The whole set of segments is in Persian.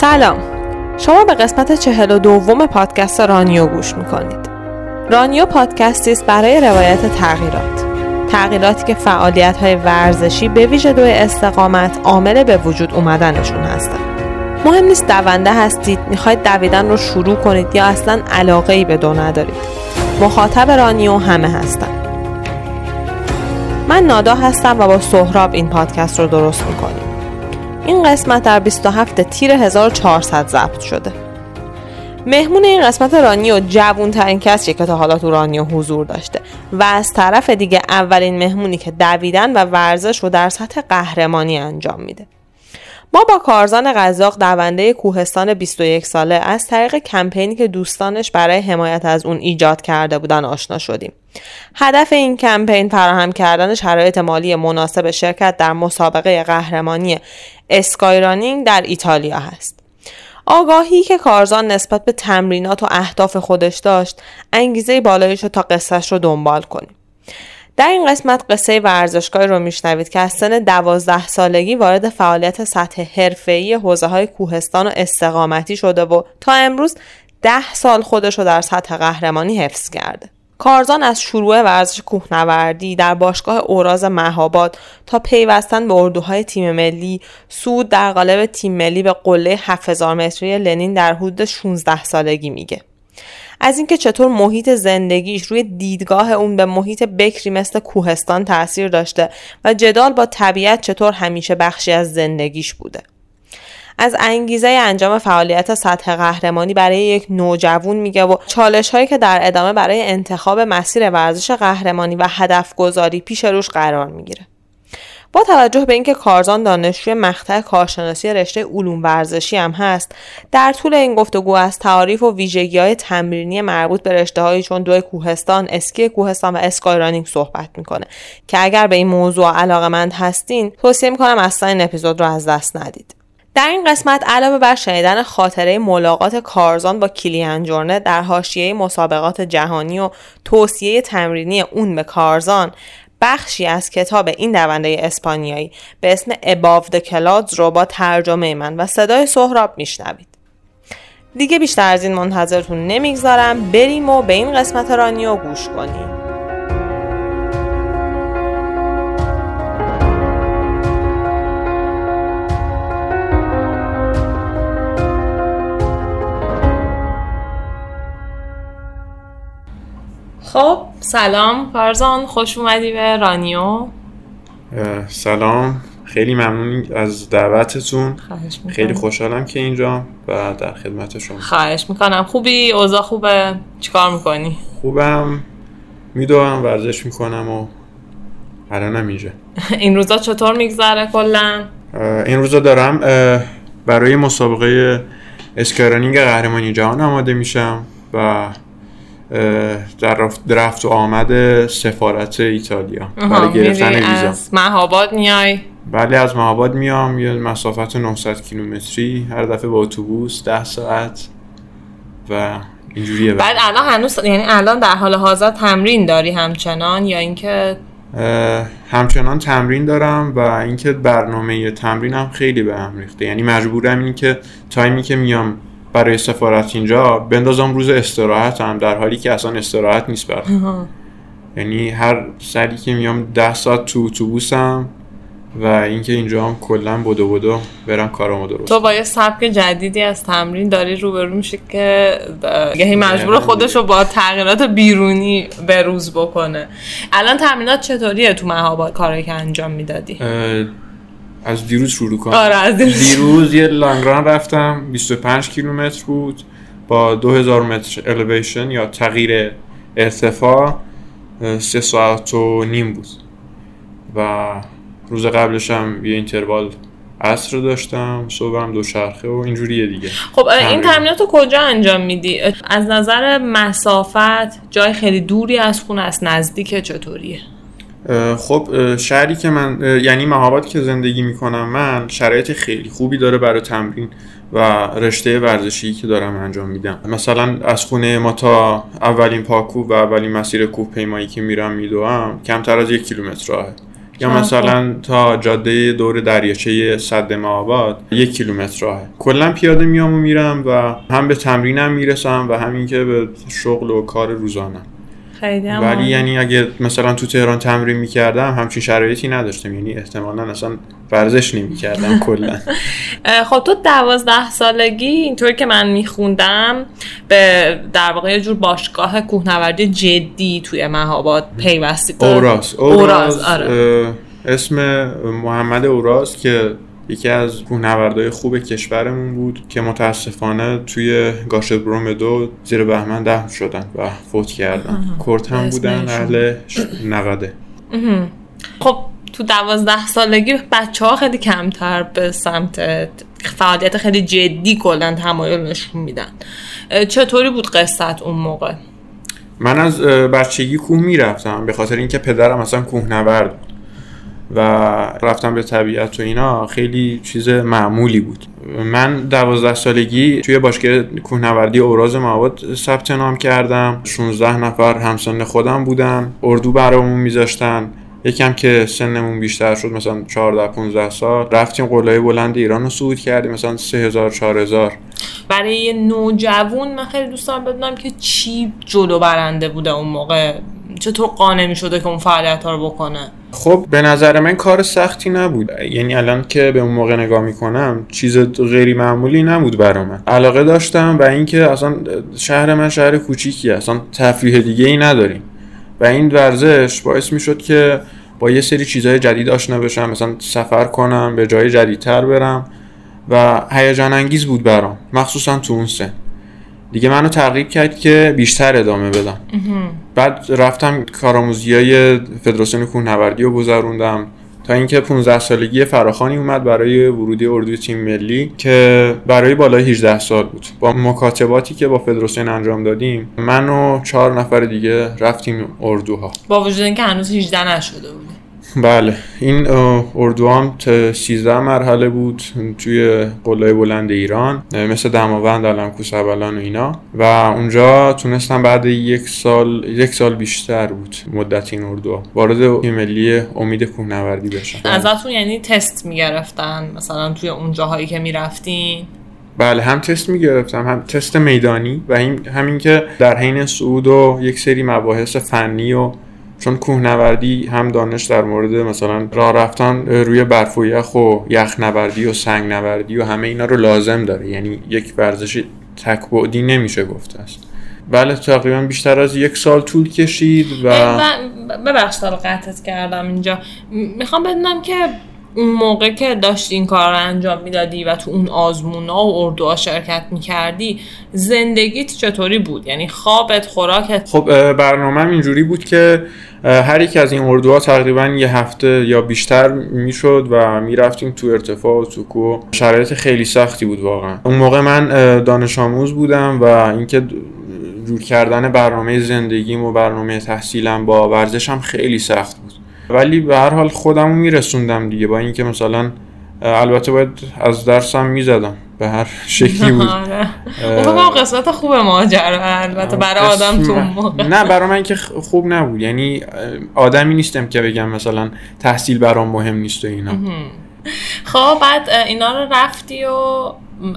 سلام، شما به قسمت 42 پادکست رانیو گوش میکنید. رانیو پادکستی است برای روایت تغییراتی که فعالیت‌های ورزشی به ویژه دوی استقامت عامل به وجود اومدنشون هستند. مهم نیست دونده هستید، میخواید دویدن رو شروع کنید یا اصلا علاقه‌ای به دو ندارید. مخاطب رانیو همه هستند. من نادا هستم و با سهراب این پادکست رو درست میکنیم. این قسمت در 27 تیر 1400 ضبط شده. مهمون این قسمت رانیو جوان‌ترین کسیه که تا حالا تو رانیو حضور داشته و از طرف دیگه اولین مهمونی که دویدن و ورزش رو در سطح قهرمانی انجام میده. ما با کارزان قزاق دونده کوهستان 21 ساله از طریق کمپینی که دوستانش برای حمایت از اون ایجاد کرده بودن آشنا شدیم. هدف این کمپین فراهم کردن شرایط مالی مناسب شرکت در مسابقه قهرمانی اسکای رانینگ در ایتالیا هست. آگاهی که کارزان نسبت به تمرینات و اهداف خودش داشت انگیزه بالایش رو تا قصهش رو دنبال کنیم. در این قسمت قصه ورزشکاری رو میشنوید که از سن 12 سالگی وارد فعالیت سطح حرفه‌ای حوزه‌های کوهستان و استقامتی شده و تا امروز 10 سال خودش رو در سطح قهرمانی حفظ کرده. کارزان از شروع ورزش کوهنوردی در باشگاه اوراز مهاباد تا پیوستن به اردوهای تیم ملی، صعود در قالب تیم ملی به قله 7000 متری لنین در حدود 16 سالگی میگه. از اینکه چطور محیط زندگیش روی دیدگاه اون به محیط بکری مثل کوهستان تأثیر داشته و جدال با طبیعت چطور همیشه بخشی از زندگیش بوده. از انگیزه انجام فعالیت سطح قهرمانی برای یک نوجوان میگه و چالش هایی که در ادامه برای انتخاب مسیر ورزش قهرمانی و هدف گذاری پیش روش قرار میگیره. با توجه به اینکه کارزان دانشجوی مقطع کارشناسی رشته علوم ورزشی هم هست، در طول این گفتگو از تعاریف و ویژگی‌های تمرینی مربوط به رشته‌هایی چون دوی کوهستان، اسکی کوهستان و اسکای رانینگ صحبت می‌کنه که اگر به این موضوع علاقه‌مند هستین، توصیه می‌کنم اصلا این اپیزود رو از دست ندید. در این قسمت علاوه بر شنیدن خاطره ملاقات کارزان با کیلیان جورنت در حاشیه مسابقات جهانی و توصیه تمرینی اون به کارزان، بخشی از کتاب این دونده اسپانیایی به اسم Above the Clouds رو با ترجمه من و صدای سهراب میشنوید. دیگه بیشتر از این منتظرتون نمیگذارم، بریم و به این قسمت رانیو گوش کنیم. خب سلام کارزان، خوش اومدی به رانیو. سلام، خیلی ممنون از دعوتتون. خیلی خوشحالم که اینجا و در خدمت شما. خواهش میکنم. خوبی؟ اوضاع خوبه؟ چیکار میکنی؟ خوبم، میدوام، ورزش میکنم و الانم اینجا. این روزا چطور میگذره کلا؟ این روزا دارم برای مسابقه اسکای رانینگ قهرمانی جهان آماده میشم و در رفت و آمد سفارت ایتالیا برای گرفتن ویزا. از مهاباد میای؟ بله، از مهاباد میام. یه مسافت 900 کیلومتری هر دفعه با اتوبوس، 10 ساعت و اینجوریه. بعد الان هنوز یعنی الان در حال حاضر تمرین داری همچنان یا اینکه؟ همچنان تمرین دارم و اینکه برنامه تمرینم خیلی به هم ریخته، یعنی مجبورم اینکه تایمی که میام برای سفارت اینجا بندازم روز استراحت هم، در حالی که اصلا استراحت نیست برام. یعنی هر سری که میام 10 ساعت تو اتوبوسم و اینکه اینجا هم کلا بدو برام کارامو درست. تو با یه سبک جدیدی از تمرین داری روبرو میشه که گاهی مجبور خودشو با تغییرات بیرونی به روز بکنه. الان تمرینات چطوریه تو مهاباد کاری که انجام میدادی؟ از دیروز شروع کنم. آره از دیروز یه لانگ ران رفتم، 25 کیلومتر بود با 2000 متر الیویشن یا تغییر ارتفاع، 3 ساعت و نیم بود و روز قبلش هم یه اینتروال عصر داشتم، صبحم دوچرخه و اینجوریه دیگه. خب این تمریناتو کجا انجام میدی؟ از نظر مسافت جای خیلی دوری از خونه است، نزدیکه، چطوریه؟ خب شهری که من یعنی مهاباد که زندگی میکنم من شرایط خیلی خوبی داره برای تمرین و رشته ورزشی که دارم انجام میدم. مثلا از خونه ما تا اولین پاکو و اولین مسیر کوه پیمایی که میرم میدوام کمتر از 1 کیلومتر راهه یا مثلا تا جاده دور دریاچه صدمه آباد 1 کیلومتر راهه. کلا پیاده میام و میرم و هم به تمرینم میرسم و همین که به شغل و کار روزانم. ولی یعنی اگه مثلا تو تهران تمرین میکردم همچین شرایطی نداشتم، یعنی احتمالاً اصلا ورزش نمیکردم کلا. خب تو 12 سالگی اینطور که من میخوندم به در واقع یه جور باشگاه کوهنوردی جدی توی مهاباد پیوستید. اوراز آره. اسم محمود اوراز که یکی از کوهنوردهای خوب کشورمون بود که متاسفانه توی گاشه بروم 2 زیر بهمن دفن شدن و فوت کردن. کرد هم بودن، اهل نقده. خب تو 12 سالگی بچه ها خیلی کمتر به سمت فعالیت خیلی جدی کلن تمایل نشون میدن. چطوری بود قصت اون موقع؟ من از بچگی کوه میرفتم به خاطر اینکه پدرم اصلا کوهنورد بود و رفتم به طبیعت و اینا خیلی چیز معمولی بود. من 12 سالگی توی باشگاه کوهنوردی اوراز مهاباد ثبت نام کردم. 16 نفر همسن خودم بودن، اردو برامون میذاشتن. یکم که سنمون بیشتر شد مثلا 14-15 سال رفتیم قلهای بلند ایران رو صعود کردیم، مثلا 3000-4000. برای یه نوجوان من خیلی دوست دارم بدونم که چی جلو برنده بوده اون موقع، چطور قانع می‌شده که اون فعالیت‌ها رو بکنه؟ خب به نظر من کار سختی نبود، یعنی الان که به اون موقع نگاه میکنم چیز غیر معمولی نبود برای من. علاقه داشتم و اینکه اصلا شهر من شهر کوچیکیه، اصلا تفریح دیگه‌ای نداریم و این ورزش باعث میشد که با یه سری چیزهای جدید آشنا بشم، مثلا سفر کنم، به جای جدیدتر برم و هیجان انگیز بود برام، مخصوصا تو اون سن. دیگه منو ترغیب کرد که بیشتر ادامه بدم. بعد رفتم کارآموزی‌های فدراسیون کوهنوردی رو گذروندم تا اینکه 15 سالگی فراخوانی اومد برای ورودی اردوی تیم ملی که برای بالای 18 سال بود. با مکاتباتی که با فدراسیون انجام دادیم من و 4 نفر دیگه رفتیم اردوها، با وجود اینکه هنوز 18 نشده بود. بله این اردوام 13 مرحله بود توی قلعه بلند ایران، مثل دماوند، علمکوس، ابلان و اینا و اونجا تونستم بعد یک سال بیشتر بود مدت این اردوها وارد تیم ملی امید کوهنوردی بشم. ازتون یعنی تست میگرفتن مثلا توی اون جاهایی که میرفتین؟ بله هم تست میگرفتم، هم تست میدانی و همین که در حین صعود و یک سری مباحث فنی، و چون کوهنوردی هم دانش در مورد مثلا راه رفتن روی برف و یخ و یخنوردی و سنگنوردی و همه اینا رو لازم داره، یعنی یک ورزش تک‌بعدی نمیشه گفته است. بله تقریبا بیشتر از 1 سال طول کشید و ببخشید قطعت کردم اینجا. میخوام بدونم که اون موقع که داشتی این کار رو انجام میدادی و تو اون آزمون‌ها و اردوها شرکت میکردی زندگیت چطوری بود؟ یعنی خوابت، خوراکت؟ خب برنامه‌م اینجوری بود که هر یک از این اردوها تقریبا 1 هفته یا بیشتر میشد و میرفتیم تو ارتفاع و تو کوه. شرایط خیلی سختی بود واقعا. اون موقع من دانش آموز بودم و اینکه جور کردن برنامه زندگیم و برنامه تحصیلم با ورزشم خیلی سخت بود، ولی به هر حال خودمو میرسوندم دیگه، با اینکه مثلا البته باید از درسم میزدم به هر شکلی بود. اونم قسمت خوب ماجرا البته برای آدم تو موقع. نه برای من که خوب نبود، یعنی آدمی نیستم که بگم مثلا تحصیل برام مهم نیست و اینا. خب بعد اینا رو رفتی و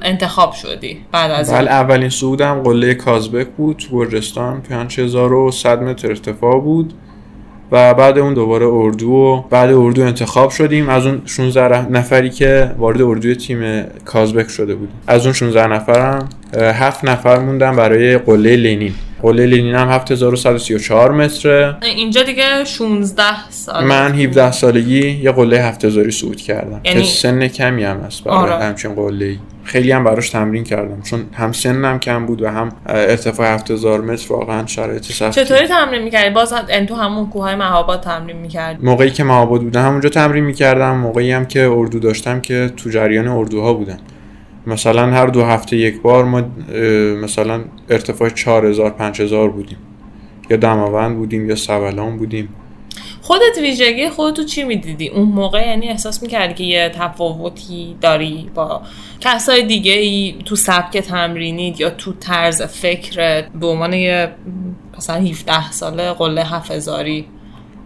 انتخاب شدی بعد از این؟ اولین صعودم قله کازبک بود گرجستان، 5100 متر ارتفاع بود و بعد اون دوباره اردو و بعد اردو انتخاب شدیم از اون 16 نفری که وارد اردوی تیم کازبک شده بود. از اون 16 نفرم 7 نفر موندن برای قله لنین. قله لنین هم 7134 متره. اینجا دیگه 16 سال. من 17 سالگی یه قله 7000 صعود کردم. یعنی... که سن کمی هم است برای همچین قله‌ای. خیلی هم براش تمرین کردم چون هم سنم کم بود و هم ارتفاع 7000 متر واقعا شرایط سختی. چطوری تمرین می‌کردی؟ باز تو همون کوههای مهاباد تمرین می‌کردی؟ موقعی که مهاباد بودم همونجا تمرین می‌کردم، موقعی هم که اردو داشتم که تو جریان اردوها بودم. مثلا هر 2 هفته یک بار ما مثلا ارتفاع 4000-5000 بودیم، یا دماوند بودیم یا سبلان بودیم. خودت ویژگی خودتو چی میدیدی اون موقع؟ یعنی احساس میکردی که یه تفاوتی داری با کسای دیگه ای تو سبک تمرینی یا تو طرز فکرت به عنوان یه مثلا 17 ساله قله 7000ی؟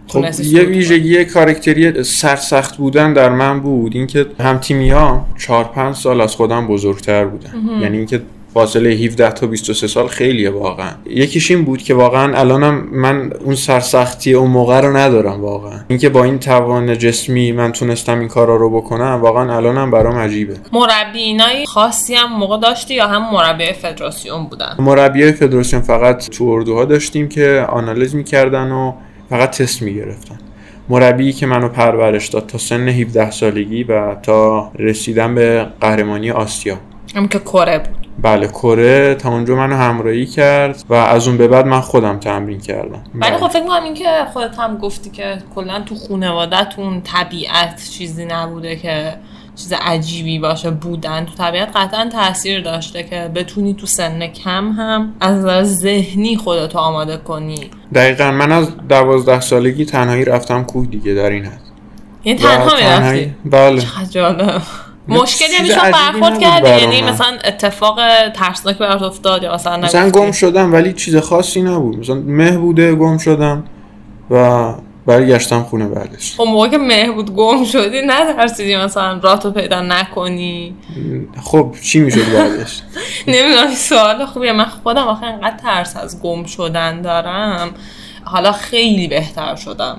خب یه ویژگی کاراکتری سرسخت بودن در من بود، اینکه هم تیمی‌ها 4-5 سال از خودم بزرگتر بودن. یعنی اینکه فاصله 17 تا 23 سال خیلیه واقعا. یکیش این بود که واقعا الانم من اون سرسختی اون موقع رو ندارم واقعا. اینکه با این توان جسمی من تونستم این کارا رو بکنم واقعا الانم برام عجیبه. مربیینای خاصی هم موقع داشتی یا هم مربی فدراسیون بودن؟ مربی فدراسیون فقط تو اردوها داشتیم که آنالیز می‌کردن و فقط تست می‌گرفتن. مربی که منو پرورش داد تا سن 17 سالگی و تا رسیدم به قهرمانی آسیا. هم که کره بود. بله کره تا اونجا منو همراهی کرد و از اون به بعد من خودم تمرین کردم. ولی خب فکر می‌کنم اینکه خودت هم گفتی که کلا تو خانواده‌تون طبیعت چیزی نبوده که چیز عجیبی باشه، بودن تو طبیعت قطعا تاثیر داشته که بتونی تو سن کم هم از ذهنی خودتو آماده کنی. دقیقاً من از 12 سالگی تنهایی رفتم کوه دیگه در این حد. یعنی تنها می‌رفتی؟ بله. جالب. مشکلی همیشه برخورد کردی؟ یعنی مثلا اتفاق ترسناک برات افتاد یا مثلا گم شدم ولی چیز خاصی نبود، مثلا مه بوده گم شدم و برگشتم خونه بعدش. اون موقع که مه بود گم شدی نترسیدی مثلا راتو پیدا نکنی؟ خب چی میشد بعدش؟ نمیدونم سوال خوبیه. من خودم آخه انقدر ترس از گم شدن دارم، حالا خیلی بهتر شدم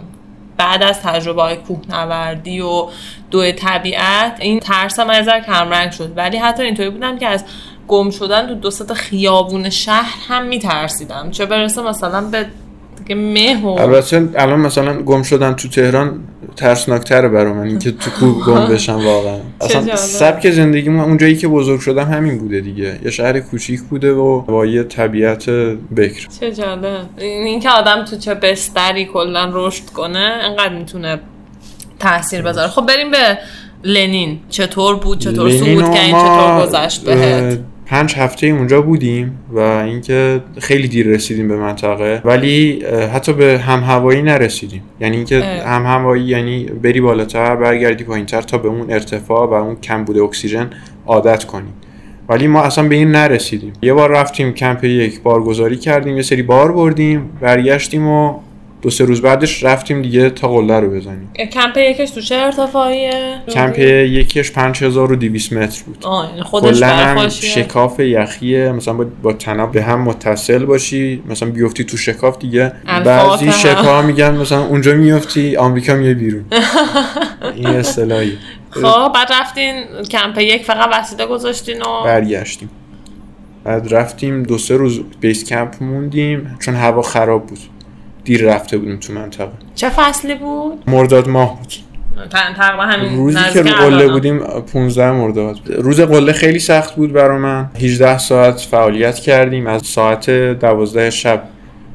بعد از تجربه‌های کوهنوردی و دوی طبیعت. این ترس من یه کمرنگ شد ولی حتی اینطوری بودم که از گم شدن تو دو سه خیابون شهر هم میترسیدم، چه برسه مثلا به دیگه مه. البته الان مثلا گم شدن تو تهران ترسناک‌تره برام من اینکه تو کوه گم بشم واقعا. اصلا سبک زندگیمون اون جایی که بزرگ شدم همین بوده دیگه، یه شهر کوچیک بوده و با یه طبیعت بکر. چه جالب اینکه آدم تو چه بستری کلا رشد کنه انقدر میتونه تأثیر بذاره. خب بریم به لنین. چطور بود؟ چطور صعود کردین؟ چطور گذشت بهت؟ 5 هفته اونجا بودیم و اینکه خیلی دیر رسیدیم به منطقه ولی حتی به همهوایی نرسیدیم. یعنی اینکه همهوایی یعنی بری بالاتر برگردی پایینتر تا به اون ارتفاع و اون کمبود اکسیژن عادت کنی، ولی ما اصلا به این نرسیدیم. یه بار رفتیم کمپ، یک بارگذاری کردیم، یه سری بار بردیم، برگشتیم و 2-3 روز بعدش رفتیم دیگه تا قله رو بزنیم. کمپ یکش تو چه ارتفاعیه؟ کمپ یکش 5200 متر بود. آه خودش برخواشی شکاف یخیه، مثلا با تناب به هم متصل باشی، مثلا بیفتی تو شکاف دیگه. بعضی شکاف میگن مثلا اونجا میفتی آمریکا میای بیرون. این اصطلاحی. خب بعد رفتین کمپ یک فقط وسیله گذاشتین و برگشتیم. بعد رفتیم 2-3 روز بیس کمپ موندیم چون هوا خراب بود. دیر رفته بودیم تو منطقه. چه فصلی بود؟ مرداد ماه بود. تقریبا همین روزی که رو قله بودیم 15 مرداد. روز قله خیلی سخت بود برای من. 18 ساعت فعالیت کردیم. از ساعت 12 شب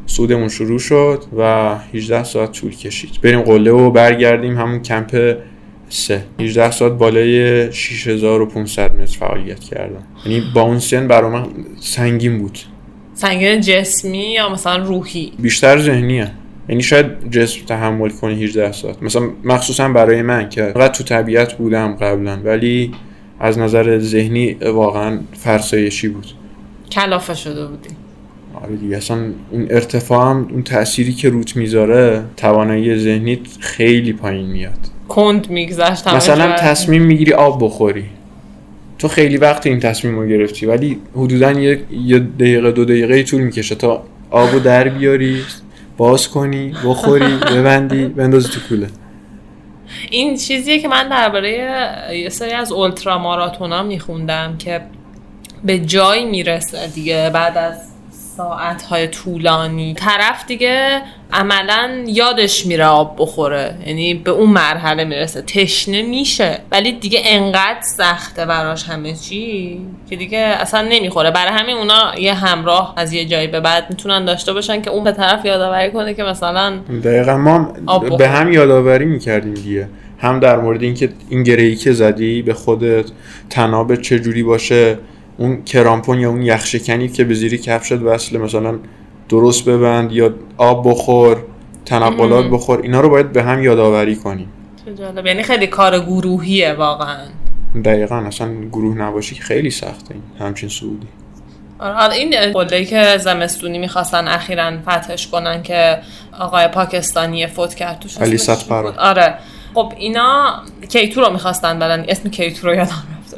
صعودمون شروع شد و 18 ساعت طول کشید. بریم قله و برگردیم همون کمپ 3. 18 ساعت بالای 6500 متر فعالیت کردم. یعنی با اون سن برای من سنگین بود. سنگین جسمی یا مثلا روحی؟ بیشتر ذهنیه. یعنی شاید جسم تحمل کنه 18 ساعت، مثلا مخصوصا برای من که فقط تو طبیعت بودم قبلا، ولی از نظر ذهنی واقعا فرسایشی بود. کلافه شده بودی؟ آره دیگه. اصلا اون ارتفاع هم اون تأثیری که روت میذاره توانایی ذهنیت خیلی پایین میاد. کند میگذشت. مثلا تصمیم میگیری آب بخوری، تو خیلی وقت این تصمیم رو گرفتی ولی حدوداً یه دقیقه 2 دقیقه طول میکشه تا آبو در بیاری، باز کنی، بخوری، ببندی، بندازی تو کوله. این چیزیه که من درباره یه سری از اولترا ماراتونا میخوندم که به جایی میرسه دیگه بعد از ساعت‌های طولانی طرف دیگه عملاً یادش میره آب بخوره، یعنی به اون مرحله میرسه، تشنه میشه ولی دیگه انقدر سخته براش همه چی که دیگه اصلا نمیخوره. برای همین اونا یه همراه از یه جایی به بعد میتونن داشته باشن که اون به طرف یادآوری کنه که مثلا دقیقاً ما به هم یادآوری میکردیم دیگه، هم در مورد اینکه این گره‌ای که زدی به خودت، تناب چه جوری باشه، اون کرامپون یا اون یخشکنی که به زیر کفشت وصله مثلا درست ببند یا آب بخور، تنقلات بخور، اینا رو باید به هم یادآوری کنیم. چه جالب. یعنی خیلی کار گروهیه واقعا. دقیقاً. اصلا گروه نباشی که خیلی سخته این همچین صعودی. آره این قله‌ای که زمستونی می‌خواستن اخیراً فتحش کنن که آقای پاکستانی فوت کرد توش، علی صدپرا. آره خب اینا کیتو رو می‌خواستن بدن، اسم کیتو رو یادم رفته.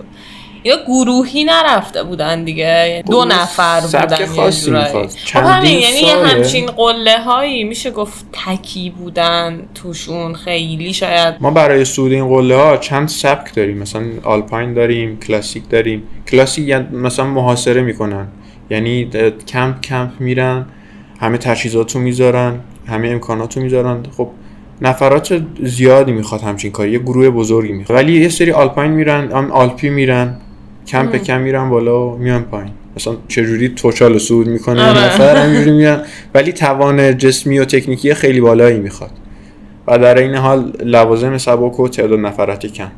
اینا گروهی نرفته بودن دیگه، دو نفر بودن یه جورایی. خب همین، یعنی یه همچین قله‌هایی میشه گفت تکی بودن توشون خیلی. شاید ما برای صعود این قله‌ها چند سبک داریم، مثلا آلپاین داریم، کلاسیک داریم. کلاسیک مثلا محاصره میکنن، یعنی کمپ کمپ میرن، همه تجهیزاتو میذارن، همه امکاناتو میذارن. خب نفرات زیادی میخواد همچین کاری، یه گروه بزرگی میخواد. ولی یه سری آلپاین میرن، هم آلپی میرن، کم به کم میرن بالا و میان پایین. مثلا چجوری توچال صعود میکنه نفر همینجوری میان، ولی توان جسمی و تکنیکی خیلی بالایی میخواد و در این حال لوازم سبک و تعداد نفرات کم.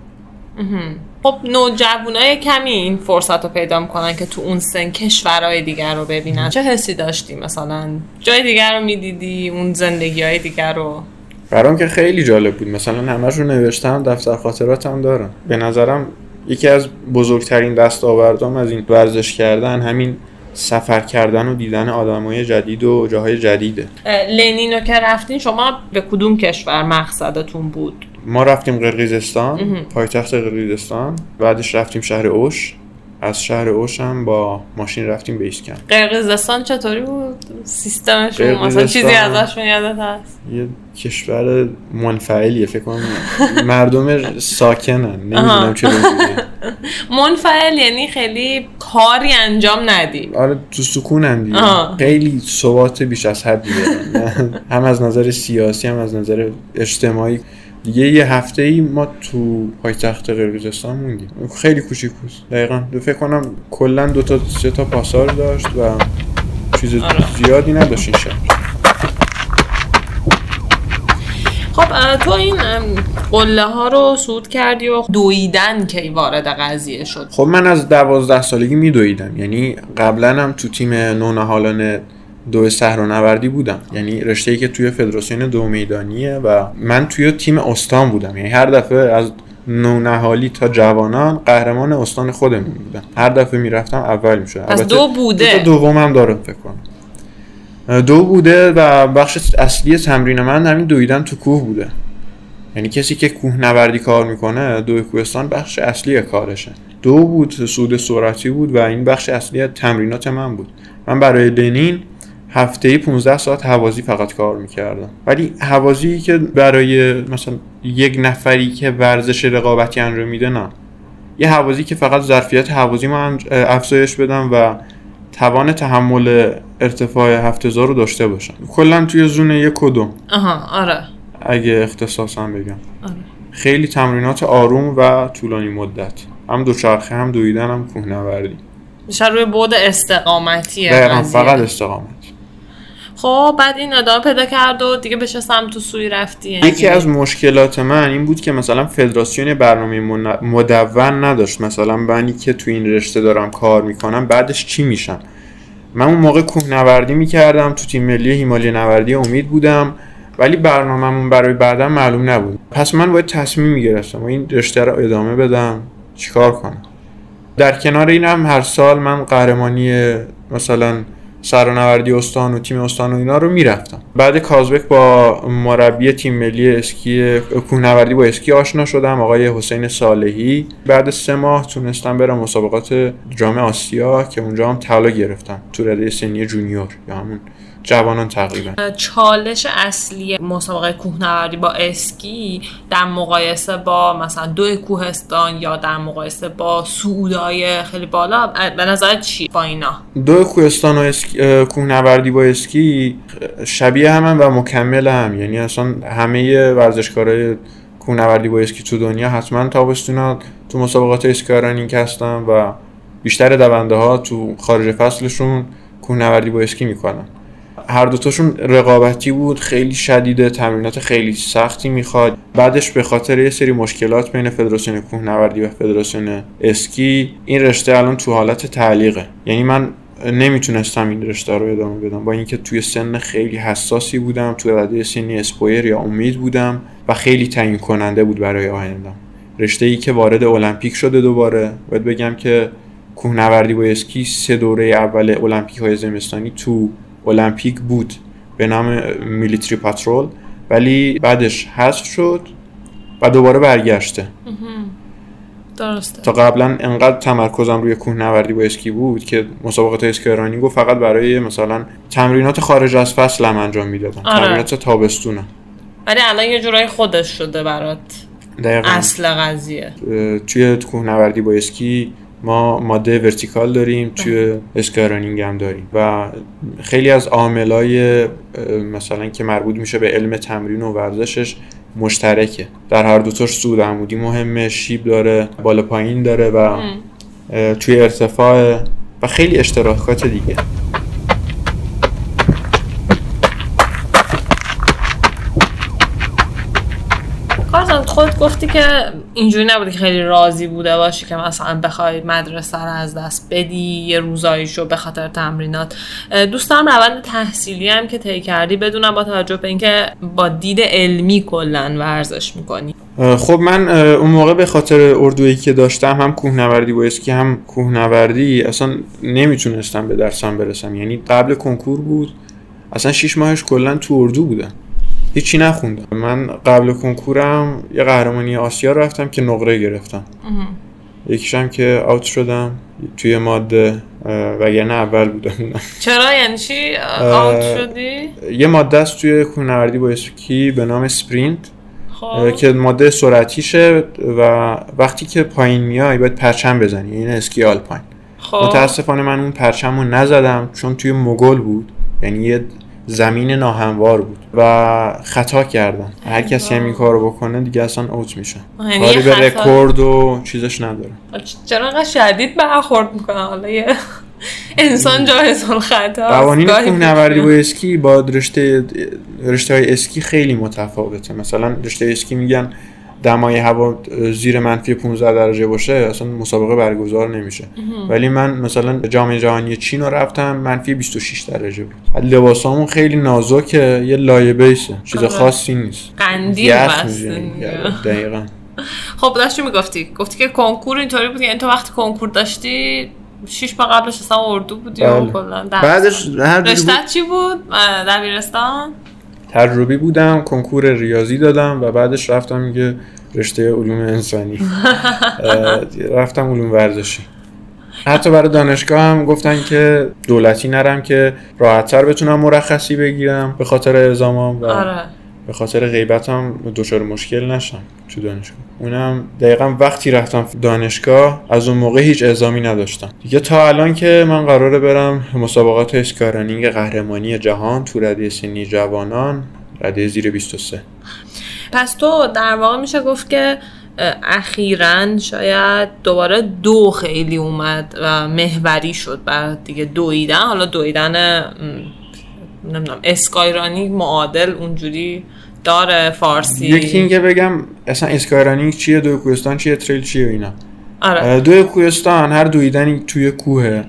خب نوجوانای کمی این فرصت رو پیدا میکنن که تو اون سن کشورهای دیگر رو ببینن. چه حسی داشتی مثلا جای دیگر رو میدیدی، اون زندگیهای دیگر رو؟ برام که خیلی جالب بود، مثلا همه‌شون نوشتم، دفتر خاطراتم دارم. به نظرم یکی از بزرگترین دستاوردام از این ورزش کردن همین سفر کردن و دیدن آدمای جدید و جاهای جدیده. لنینو که رفتین شما به کدوم کشور مقصدتون بود؟ ما رفتیم قرقیزستان، پایتخت قرقیزستان، بعدش رفتیم شهر اوش، از شهر اوش هم با ماشین رفتیم به ایسکن. قرقیزستان چطوری بود؟ سیستمشون مثلا چیزی ازش یادت هست؟ یه کشور منفعلیه فکر کنم. مردم ساکنن، نمیدونم چه بگم. منفعل یعنی خیلی کاری انجام ندی. آره تو سکونن دیگه. خیلی ثبات بیش از حد دارن. هم از نظر سیاسی هم از نظر اجتماعی. دیگه یه هفته ای ما تو پایتخت قرقیزستان موندیم. خیلی کوچیک بود. دقیقاً فکر کنم کلاً 2 تا 3 تا پاسار داشت و چیز زیادی نداشت این شهر. خب تو این قله ها رو صعود کردی و دویدن کی وارد قضیه شد؟ خب من از 12 سالگی می دویدم، یعنی قبلاً هم تو تیم نونهالان دوی صحرانوردی بودم، یعنی رشته‌ای که توی فدراسیون دو میدانیه و من توی تیم استان بودم، یعنی هر دفعه از نونهالی تا جوانان قهرمان استان خودمون بودم. هر دفعه میرفتم اول میشدم. از دو بوده، دومم دارم فکر کنم. دو بوده و بخش اصلی تمرین من همین دویدن تو کوه بوده، یعنی کسی که کوه نوردی کار میکنه دوی کوهستان بخش اصلی کارشه. دو بود، صعود سرعتی بود و این بخش اصلی تمرینات من بود. من برای لنین هفته‌ای 15 ساعت هوازی فقط کار می‌کردم، ولی هوازی که برای مثلا یک نفری که ورزش رقابتی انجام میده نه، یه هوازی که فقط ظرفیت هوازی من افزایش بدم و توان تحمل ارتفاع 7000 رو داشته باشم. کلا توی زون 1 و 2. آها آره. اگه اختصاصاً بگم. آره. خیلی تمرینات آروم و طولانی مدت. هم دوچرخه، هم دویدن، هم کوهنوردی. میشه روی بعد استقامتیه. دقیقاً فقط استقامت. خب بعد این ادامه پیدا کرد و دیگه به چه سمت سوی رفتی؟ یکی از مشکلات من این بود که مثلا فدراسیون برنامه مدون نداشت، مثلا منی که تو این رشته دارم کار میکنم بعدش چی میشم. من اون موقع کوهنوردی میکردم، تو تیم ملی هیمالیا نوردی امید بودم، ولی برنامه‌مون برای بعدم معلوم نبود. پس من باید تصمیم میگرفتم این رشته رو ادامه بدم چیکار کنم. در کنار اینم هر سال من قهرمانی مثلا سرانوردی استان و تیم استان و اینا رو میرفتم. بعد کازبک با مربی تیم ملی اسکی کوهنوردی با اسکی آشنا شدم، آقای حسین صالحی. بعد 3 ماه تونستم برم مسابقات جام آسیا که اونجا هم طلا گرفتم تو رده سنی جونیور یا همون جوانان تقریبا. چالش اصلی مسابقه کوهنوردی با اسکی در مقایسه با مثلا دوی کوهستان یا در مقایسه با صعودهای خیلی بالا به نظرت چی؟ با اینا دوی کوهستان و کوهنوردی با اسکی شبیه همن و مکمل هم، یعنی اصلا همه ورزشکارای کوهنوردی با اسکی تو دنیا حتما تابستونا تو مسابقات اسکیارانی که هستن و بیشتر دونده ها تو خارج فصلشون کوهنوردی با اسکی میکنن. هر دوتاشون رقابتی بود، خیلی شدیده، تمرینات خیلی سختی میخواد. بعدش به خاطر یه سری مشکلات بین فدراسیون کوهنوردی و فدراسیون اسکی این رشته الان تو حالت تعلیقه، یعنی من نمیتونستم این رشته رو ادامه بدم با اینکه توی سن خیلی حساسی بودم، توی رده سنی اسپویر یا امید بودم و خیلی تعیین کننده بود برای آیندم. رشته‌ای که وارد المپیک شده دوباره، باید بگم که کوهنوردی با اسکی سه دوره اول المپیک‌های زمستانی تو المپیک بود به نام میلیتری پاترول، ولی بعدش حذف شد و دوباره برگشته. درسته. تا قبلا انقدر تمرکزم روی کوهنوردی با اسکی بود که مسابقات اسکی رانینگو فقط برای مثلا تمرینات خارج از فصلم انجام میدادم، تمرینات تابستونم، ولی الان یه جورای خودش شده برات. دقیقاً. اصل قضیه توی کوهنوردی با اسکی ما ماده ورتیکال داریم، توی اسکی رانینگ هم داریم و خیلی از عاملای مثلا که مربوط میشه به علم تمرین و ورزشش مشترکه. در هر دو تاش سود عمودی مهمه، شیب داره، بالا پایین داره و توی ارتفاع و خیلی اشتراکات دیگه. کارزان، خود گفتی که اینجوری نبودی که خیلی راضی بوده باشی که مثلا بخوای مدرسه رو از دست بدی یه روزاییشو به خاطر تمرینات. دوست دارم روند تحصیلی هم که طی کردی بدونم با توجه به اینکه با دید علمی کلا ورزش میکنی. خب من اون موقع به خاطر اردویی که داشتم، هم کوهنوردی با اسکی هم کوهنوردی، اصلا نمیتونستم به درسم برسم. یعنی قبل کنکور بود، اصلا 6 ماهش کلا تو اردو بودم، هیچی نخوندم. من قبل کنکورم یه قهرمانی آسیا رفتم که نقره گرفتم، یکیشم که اوت شدم توی ماده، وگرنه اول بودم. چرا؟ یعنی چی اوت شدی؟ یه ماده است توی کوهنوردی با اسکی به نام سپرینت که ماده سرعتیشه و وقتی که پایین میای باید پرچم بزنی، یعنی اسکی آلپاین. متاسفانه من اون پرچم رو نزدم چون توی مغول بود، یعنی یه زمین ناهموار بود و خطا کردن. هر کسی هم این کارو بکنه دیگه اصلا اوت میشه، کاری به رکورد و چیزش نداره. چرا انقدر شدید برخورد میکنه حالا یه انسان جاهز الخطا؟ قوانین کوهنوردی و اسکی با رشته‌های اسکی خیلی متفاوته. مثلا رشته اسکی میگن دمای هوا زیر منفی 15 درجه باشه اصلا مسابقه برگزار نمیشه، ولی من مثلا جام جهانی چین رو رفتم منفی 26 درجه بود. لباسامون خیلی نازکه، یه لایه بیسه، چیز خاصی نیست، قندیل بسته. دقیقاً. خب داشتی میگفتی، گفتی که کنکور اینطوری بود، یعنی تو وقتی کنکور داشتی 6 ماه قبلش اصلا اردو بودی و کلا بعدش رشته‌ت چی بود؟ دبیرستان تجربی بودم، کنکور ریاضی دادم و بعدش رفتم که رشته علوم انسانی رفتم علوم ورزشی. حتی برای دانشگاه هم گفتن که دولتی نرم که راحت‌تر بتونم مرخصی بگیرم به خاطر اعزامام و به خاطر غیبتم دچار مشکل نشم تو دانشگاه. اونم دقیقاً وقتی رفتم دانشگاه از اون موقع هیچ اعزامی نداشتم دیگه تا الان که من قراره برم مسابقات اسکی رانینگ قهرمانی جهان تو رده سنی جوانان، رده زیر 23. پس تو در واقع میشه گفت که اخیراً شاید دوباره دو خیلی اومد و محوری شد بعد دیگه دویدن. حالا دویدن نمیدونم اسکی رانینگ معادل اونجوری داره فارسی؟ یکی اینکه بگم اصلا اسکی رانینگ چیه، دوی کوهستان چیه، تریل چیه اینا. دوی کوهستان هر دویدنی توی کوه،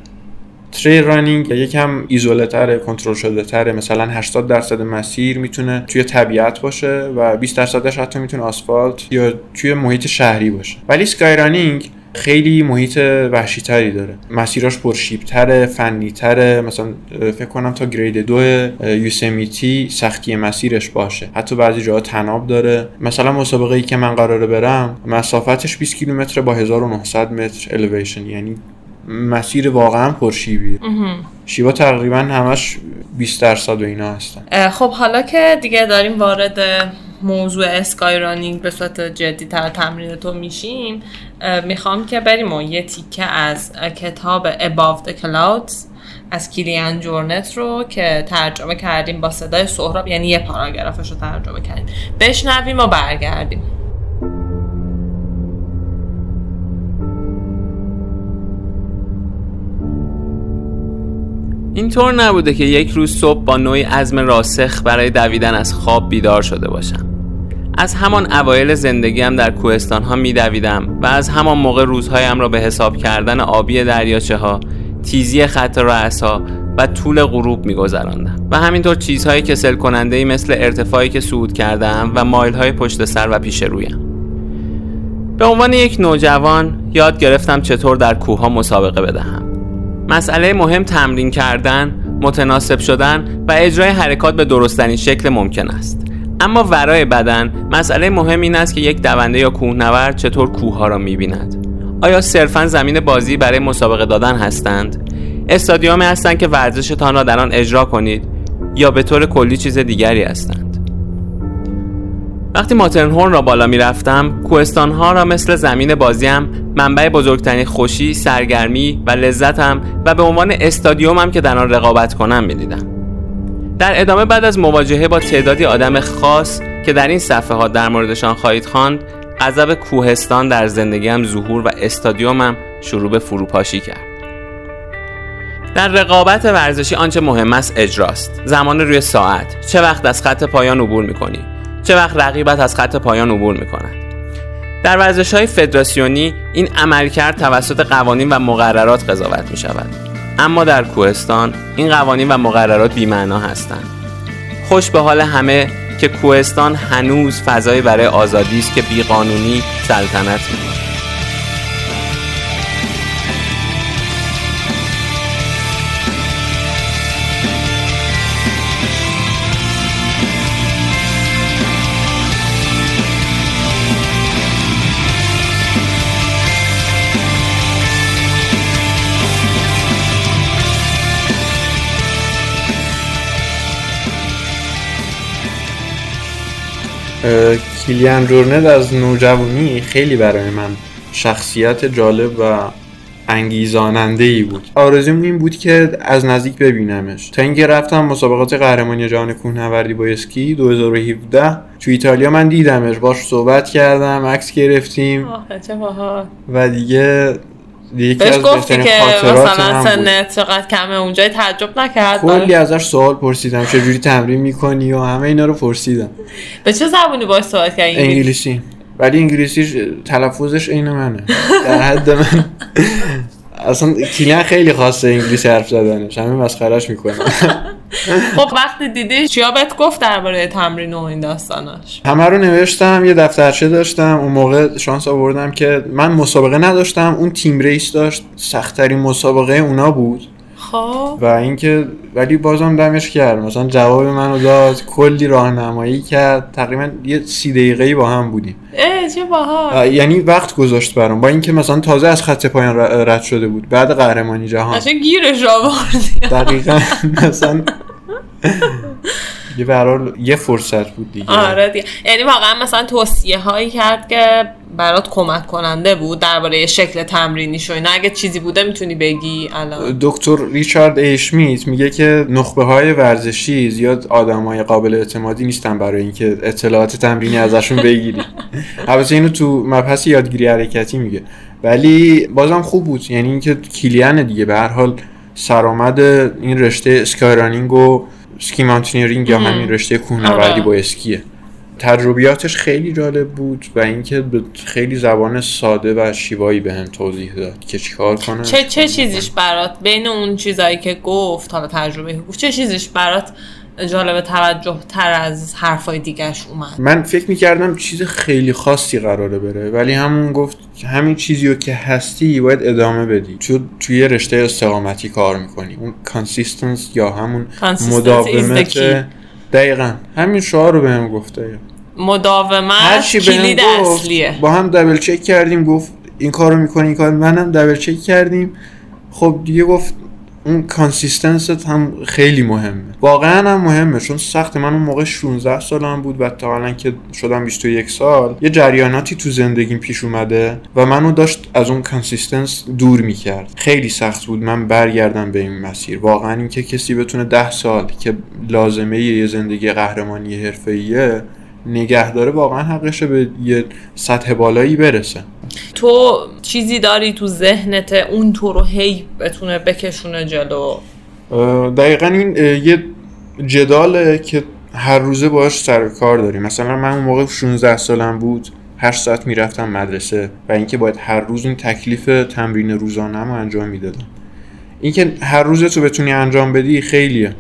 تریل رانینگ یکم ایزوله تره، کنترل شده تره. مثلا 80% مسیر میتونه توی طبیعت باشه و 20%ش حتی میتونه آسفالت یا توی محیط شهری باشه، ولی اسکی رانینگ خیلی محیط وحشی تری داره، مسیراش پرشیب تره، فنی تره. مثلا فکر کنم تا گرید 2 یوسمیتی سختی مسیرش باشه، حتی بعضی جاها تناب داره. مثلا مسابقه ای که من قراره برم مسافتش 20 کیلومتر با 1900 متر الیویشن، یعنی مسیر واقعا پرشیبیه، شیبا تقریبا همش 20% و اینا هستن. خب حالا که دیگه داریم وارد موضوع اسکی رانینگ به صورت جدی‌تر تمرین تو میشیم، میخوام که بریم و یه تیکه از کتاب Above the Clouds از کیلیان جورنت رو که ترجمه کردیم با صدای سهراب، یعنی یه پاراگرافش رو ترجمه کردیم، بشنویم و برگردیم. اینطور نبوده که یک روز صبح با نوعی عزم راسخ برای دویدن از خواب بیدار شده باشم. از همان اوایل زندگیم در کوهستان‌ها می‌دویدم و از همان موقع روزهایم را به حساب کردن آبی دریاچه‌ها، تیزی خط رأس‌ها و طول غروب می‌گذراندم و همینطور چیزهای کسل کننده‌ای مثل ارتفاعی که صعود کردم و مایل‌های پشت سر و پیش رویم. به عنوان یک نوجوان یاد گرفتم چطور در کوه‌ها مسابقه بدهم. مسئله مهم تمرین کردن، متناسب شدن و اجرای حرکات به درست‌ترین شکل ممکن است. اما ورای بدن، مسئله مهم این است که یک دونده یا کوهنورد چطور کوه‌ها را می‌بیند. آیا صرفاً زمین بازی برای مسابقه دادن هستند؟ استادیومی هستند که ورزشتان را در آن اجرا کنید یا به طور کلی چیز دیگری هستند؟ وقتی ماترنهورن را بالا می رفتم، کوهستانها را مثل زمین بازیم منبع بزرگترین خوشی، سرگرمی و لذتم و به عنوان استادیومم که در آن رقابت کنم می دیدم. در ادامه بعد از مواجهه با تعدادی آدم خاص که در این صفحات در موردشان خواهید خواند، عذاب کوهستان در زندگیم ظهور و استادیومم شروع به فروپاشی کرد. در رقابت ورزشی آنچه مهم است اجراست. زمان روی ساعت، چه وقت از خط پایان عبور می‌کنی، چه وقت رقیبت از خط پایان عبور می‌کند. در ورزش‌های فدراسیونی این عملکرد توسط قوانین و مقررات قضاوت می‌شود. اما در کوهستان این قوانین و مقررات بی‌معنا هستند. خوش به حال همه که کوهستان هنوز فضایی برای آزادی است که بی‌قانونی سلطنت می‌کند. کیلیان جورنت از نوجوانی خیلی برای من شخصیت جالب و انگیزاننده‌ای بود. آرزوم این بود که از نزدیک ببینمش. تا اینکه رفتم مسابقات قهرمانی جهان کوهنوردی با اسکی 2017 تو ایتالیا، من دیدمش، باهاش صحبت کردم، عکس گرفتیم. چه باحال. و دیگه بهش گفتی که مثلا سنت چقدر کمه اونجای تعجب نکرد؟ کلی ازش سوال پرسیدم، چجوری تمرین میکنی و همه اینا رو پرسیدم. به چه زبونی باش صحبت کردی؟ انگلیسی، ولی انگلیسیش تلفظش عین منه، در حد من. اصلا کیلیان خیلی خاصه انگلیسی حرف زدنش، همه مسخره‌اش میکنن. خب وقتی دیدی چیا بهت گفت درباره تمرین و این داستاناش؟ همه رو نوشتم، یه دفترچه داشتم. اون موقع شانس آوردم که من مسابقه نداشتم، اون تیم ریس داشت، سخت‌ترین مسابقه اونا بود. خب و اینکه ولی بازم دمش کرد، مثلا جواب منو داد، کلی راهنمایی کرد، تقریبا یه 30 دقیقه‌ای با هم بودیم. چه باحال. یعنی وقت گذاشت برام، با اینکه مثلا تازه از خط پایان رد شده بود بعد قهرمانی جهان. اصلا گیرش آوردی. دقیقاً مثلا یه برای یه فرصت بود دیگه. آره دیگه، یعنی واقعا مثلا توصیه هایی کرد که برات کمک کننده بود درباره شکل تمرینی شو. نه اگه چیزی بوده میتونی بگی الان. دکتر ریچارد اشمیت میگه که نخبه های ورزشی زیاد آدمای قابل اعتمادی نیستن برای اینکه اطلاعات تمرینی ازشون بگیری. البته اینو تو مبحث یادگیری حرکتی میگه، ولی بازم خوب بود. یعنی اینکه کیلیان دیگه به هر حال سرآمد این رشته اسکای رانینگ و اسکی ماونتینرینگ یا همین رشته کوهنوردی با اسکیه. تجربیاتش خیلی جالب بود و اینکه به خیلی زبان ساده و شیوایی بهم توضیح داد که چیکار کنم. چه چیزیش برات بین اون چیزایی که گفت، حالا تجربه گفت، چه چیزیش برات جالب توجه تر از حرفای دیگرش اومد؟ من فکر می‌کردم چیز خیلی خاصی قراره بره، ولی همون گفت همین چیزیو که هستی باید ادامه بدی، چون توی رشته استقامتی کار می‌کنی. اون کانسیستنس یا همون مداومت. دقیقاً همین شعار رو بهم گفته. مداومت کلید اصلیه. با هم دابل چک کردیم، گفت این کارو می‌کنی، این کارو. منم دابل چک کردیم. خب دیگه گفت اون کانسیستنست هم خیلی مهمه. واقعا هم مهمه، چون سخت. من اون موقع 16 سالم بود و تا الان که شدم 21 سال یه جریاناتی تو زندگیم پیش اومده و منو داشت از اون کانسیستنس دور میکرد. خیلی سخت بود من برگردم به این مسیر. واقعا این که کسی بتونه 10 سال که لازمه یه زندگی قهرمانی حرفه‌ایه نگه داره، واقعا حقشه به یه سطح بالایی برسه. تو چیزی داری تو ذهنت اون تو رو هی بتونه بکشونه جلو؟ دقیقا این یه جداله که هر روزه باهاش سر کار داری. مثلا من اون موقع 16 سالم بود، 8 ساعت میرفتم مدرسه و اینکه باید هر روز این تکلیف تمرین روزانه‌مو انجام میدادم. اینکه هر روز تو بتونی انجام بدی خیلیه.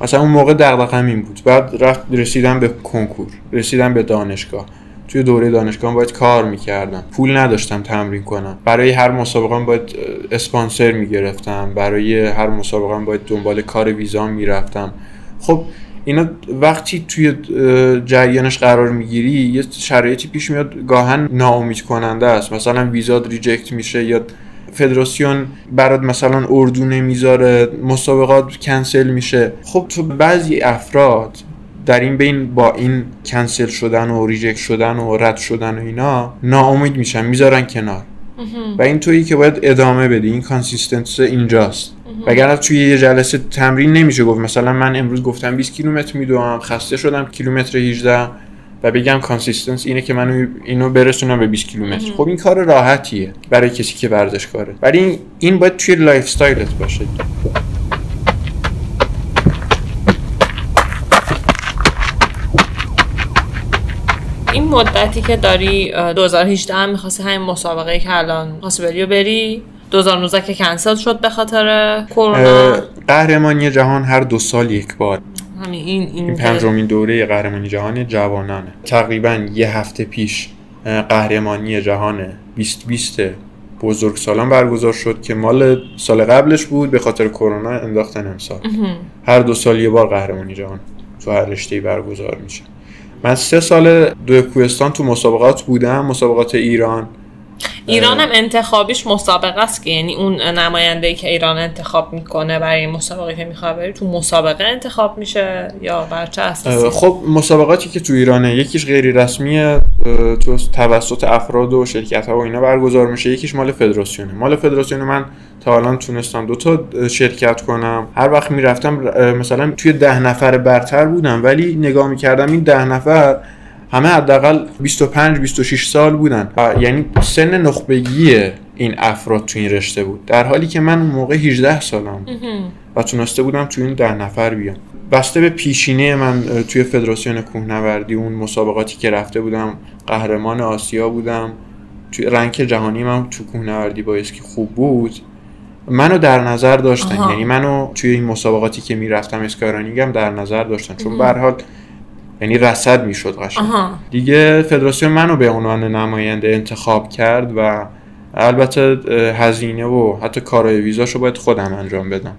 مثلا اون موقع دغدغه‌م این بود. بعد رسیدم به کنکور، رسیدم به دانشگاه، توی دوره دانشگاه باید کار میکردم، پول نداشتم تمرین کنم، برای هر مسابقه باید اسپانسر میگرفتم، برای هر مسابقه باید دنبال کار ویزا میرفتم. خب اینا وقتی توی جریانش قرار میگیری یه شرایطی پیش میاد گاهن ناامید کننده است، مثلا ویزا ریجکت میشه یا فدراسیون برات مثلا اردو نمیذاره، مسابقات کنسل میشه. خب تو بعضی افراد در این بین با این کنسل شدن و ریجکت شدن و رد شدن و اینا ناامید میشن، میذارن کنار و این طوری که باید ادامه بدی، این کانسیستنس اینجاست. وگرنه توی یه جلسه تمرین نمیشه گفت مثلا من امروز گفتم 20 کیلومتر میدوم، خسته شدم کیلومتر 18 و بگم کانسیستنس اینه که من اینو برسونم به 20 کیلومتر. خب این کار راحتیه برای کسی که ورزشکاره، ولی این باید توی لایف استایلت باشه. این مدتی که داری 2018 هم می‌خواستی همین مسابقه که الان پاسبلیو بری، 2019 که کنسل شد به خاطر کرونا. قهرمانی جهان هر دو سال یک بار، همین این پنجمین دوره قهرمانی جهان جوانانه. تقریبا یه هفته پیش قهرمانی جهان 2020 بزرگسالان برگزار شد که مال سال قبلش بود، به خاطر کرونا انداختن امسال. هر دو سال یه بار قهرمانی جهان تو هر رشته‌ای برگزار میشه. من 3 سال دو کوهستان تو مسابقات بودم، مسابقات ایران هم انتخابیش مسابقه است که یعنی اون نماینده‌ای که ایران انتخاب میکنه برای مسابقه که میخواد بری تو مسابقه انتخاب میشه یا بر چه اساسی؟ خب مسابقاتی که تو ایرانه یکیش غیر رسمیه، تو توسط افراد و شرکت‌ها و اینا برگزار میشه، یکیش مال فدراسیونه. مال فدراسیون من تا الان تونستم 2 تا شرکت کنم. هر وقت میرفتم مثلا توی 10 نفر برتر بودم، ولی نگاه میکردم این 10 نفر همه حداقل 25-26 سال بودن و یعنی سن نخبگی این افراد تو این رشته بود، در حالی که من اون موقع 18 سالم بود و تونسته بودم تو این 10 نفر بیام. بسته به پیشینه من توی فدراسیون کوهنوردی، اون مسابقاتی که رفته بودم قهرمان آسیا بودم، توی رنک جهانی من تو کوهنوردی با اسکی خوب بود، منو در نظر داشتن. یعنی منو توی این مسابقاتی که میرفتم اسکارانینگم در نظر داشتن، چون به هر حال یعنی رصد میشد قشنگ دیگه. فدراسیون منو به عنوان نماینده انتخاب کرد و البته هزینه و حتی کارهای ویزاشو باید خودم انجام بدم.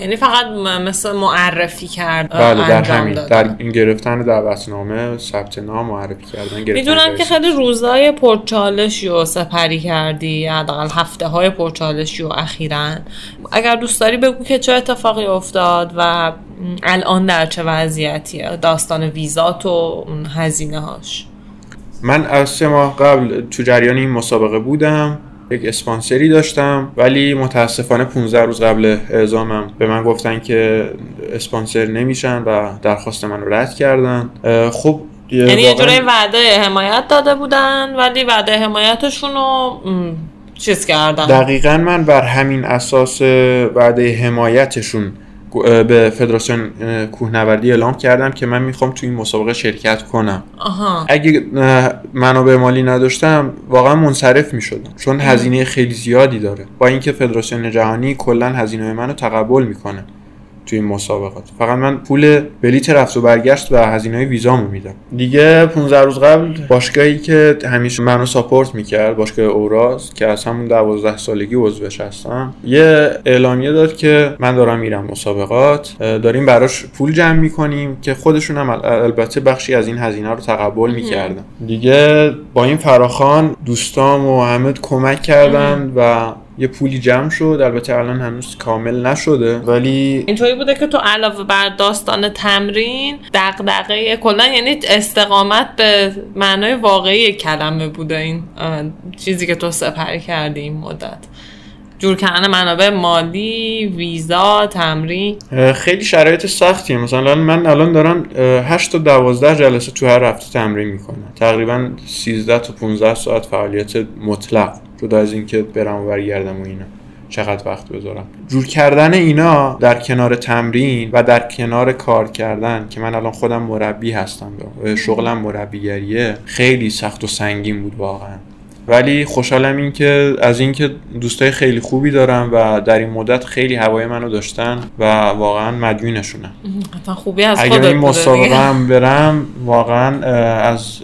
یعنی فقط مثلا معرفی کرد. بله در همین در این گرفتن دعوتنامه، ثبت نام، معرفی کردن. میدونم که خیلی روزای پرچالشی رو سپری کردی، حداقل هفته‌های پرچالشی رو اخیراً. اگر دوست داری بگو که چه اتفاقی افتاد و الان در چه وضعیتیه داستان ویزات و هزینه هاش. من از 3 ماه قبل تو جریان این مسابقه بودم، یک اسپانسری داشتم، ولی متاسفانه 15 روز قبل اعزامم به من گفتن که اسپانسر نمیشن و درخواست من رو رد کردن. خب یعنی یه جوری وعده حمایت داده بودن ولی وعده حمایتشون رو چیز کردن. دقیقاً من بر همین اساس وعده حمایتشون به فدراسیون کوهنوردی اعلام کردم که من میخوام تو این مسابقه شرکت کنم. اگه منابع مالی نداشتم واقعا منصرف میشدم، چون هزینه خیلی زیادی داره، با اینکه فدراسیون جهانی کلا هزینه منو تقبل میکنه تو این مسابقات، فقط من پول بلیت رفت و برگشت و هزینه‌های ویزامو میدم دیگه. 15 روز قبل باشگاهی که همیشه منو ساپورت میکرد، باشگاه اوراز که از همون 12 سالگی عضوش هستم، یه اعلامیه داد که من دارم میرم مسابقات، داریم براش پول جمع میکنیم، که خودشون هم البته بخشی از این هزینه رو تقبل میکردن دیگه. با این فراخوان دوستام و همه کمک کردن و یه پولی جمع شد. البته الان هنوز کامل نشده، ولی اینطوری بوده که تو علاوه بر داستان تمرین دغدغه کلا یعنی استقامت به معنای واقعی کلمه بوده، این چیزی که تو سپری کردی این مدت، جور کردن منابع مالی، ویزا، تمرین. خیلی شرایط سختیه. مثلا من الان دارم 8 تا 12 جلسه تو هر هفته تمرین میکنم، تقریبا 13 تا 15 ساعت فعالیت مطلق، جدا از اینکه برم و برگردم و اینا چقدر وقت بذارم. جور کردن اینا در کنار تمرین و در کنار کار کردن که من الان خودم مربی هستم، شغلم مربیگریه، خیلی سخت و سنگین بود واقعا. ولی خوشحالم از اینکه دوستای خیلی خوبی دارم و در این مدت خیلی هوای منو داشتن و واقعا مدیونشونم. حتما خوبی از خودت. اگه این مسابقه هم برم واقعا از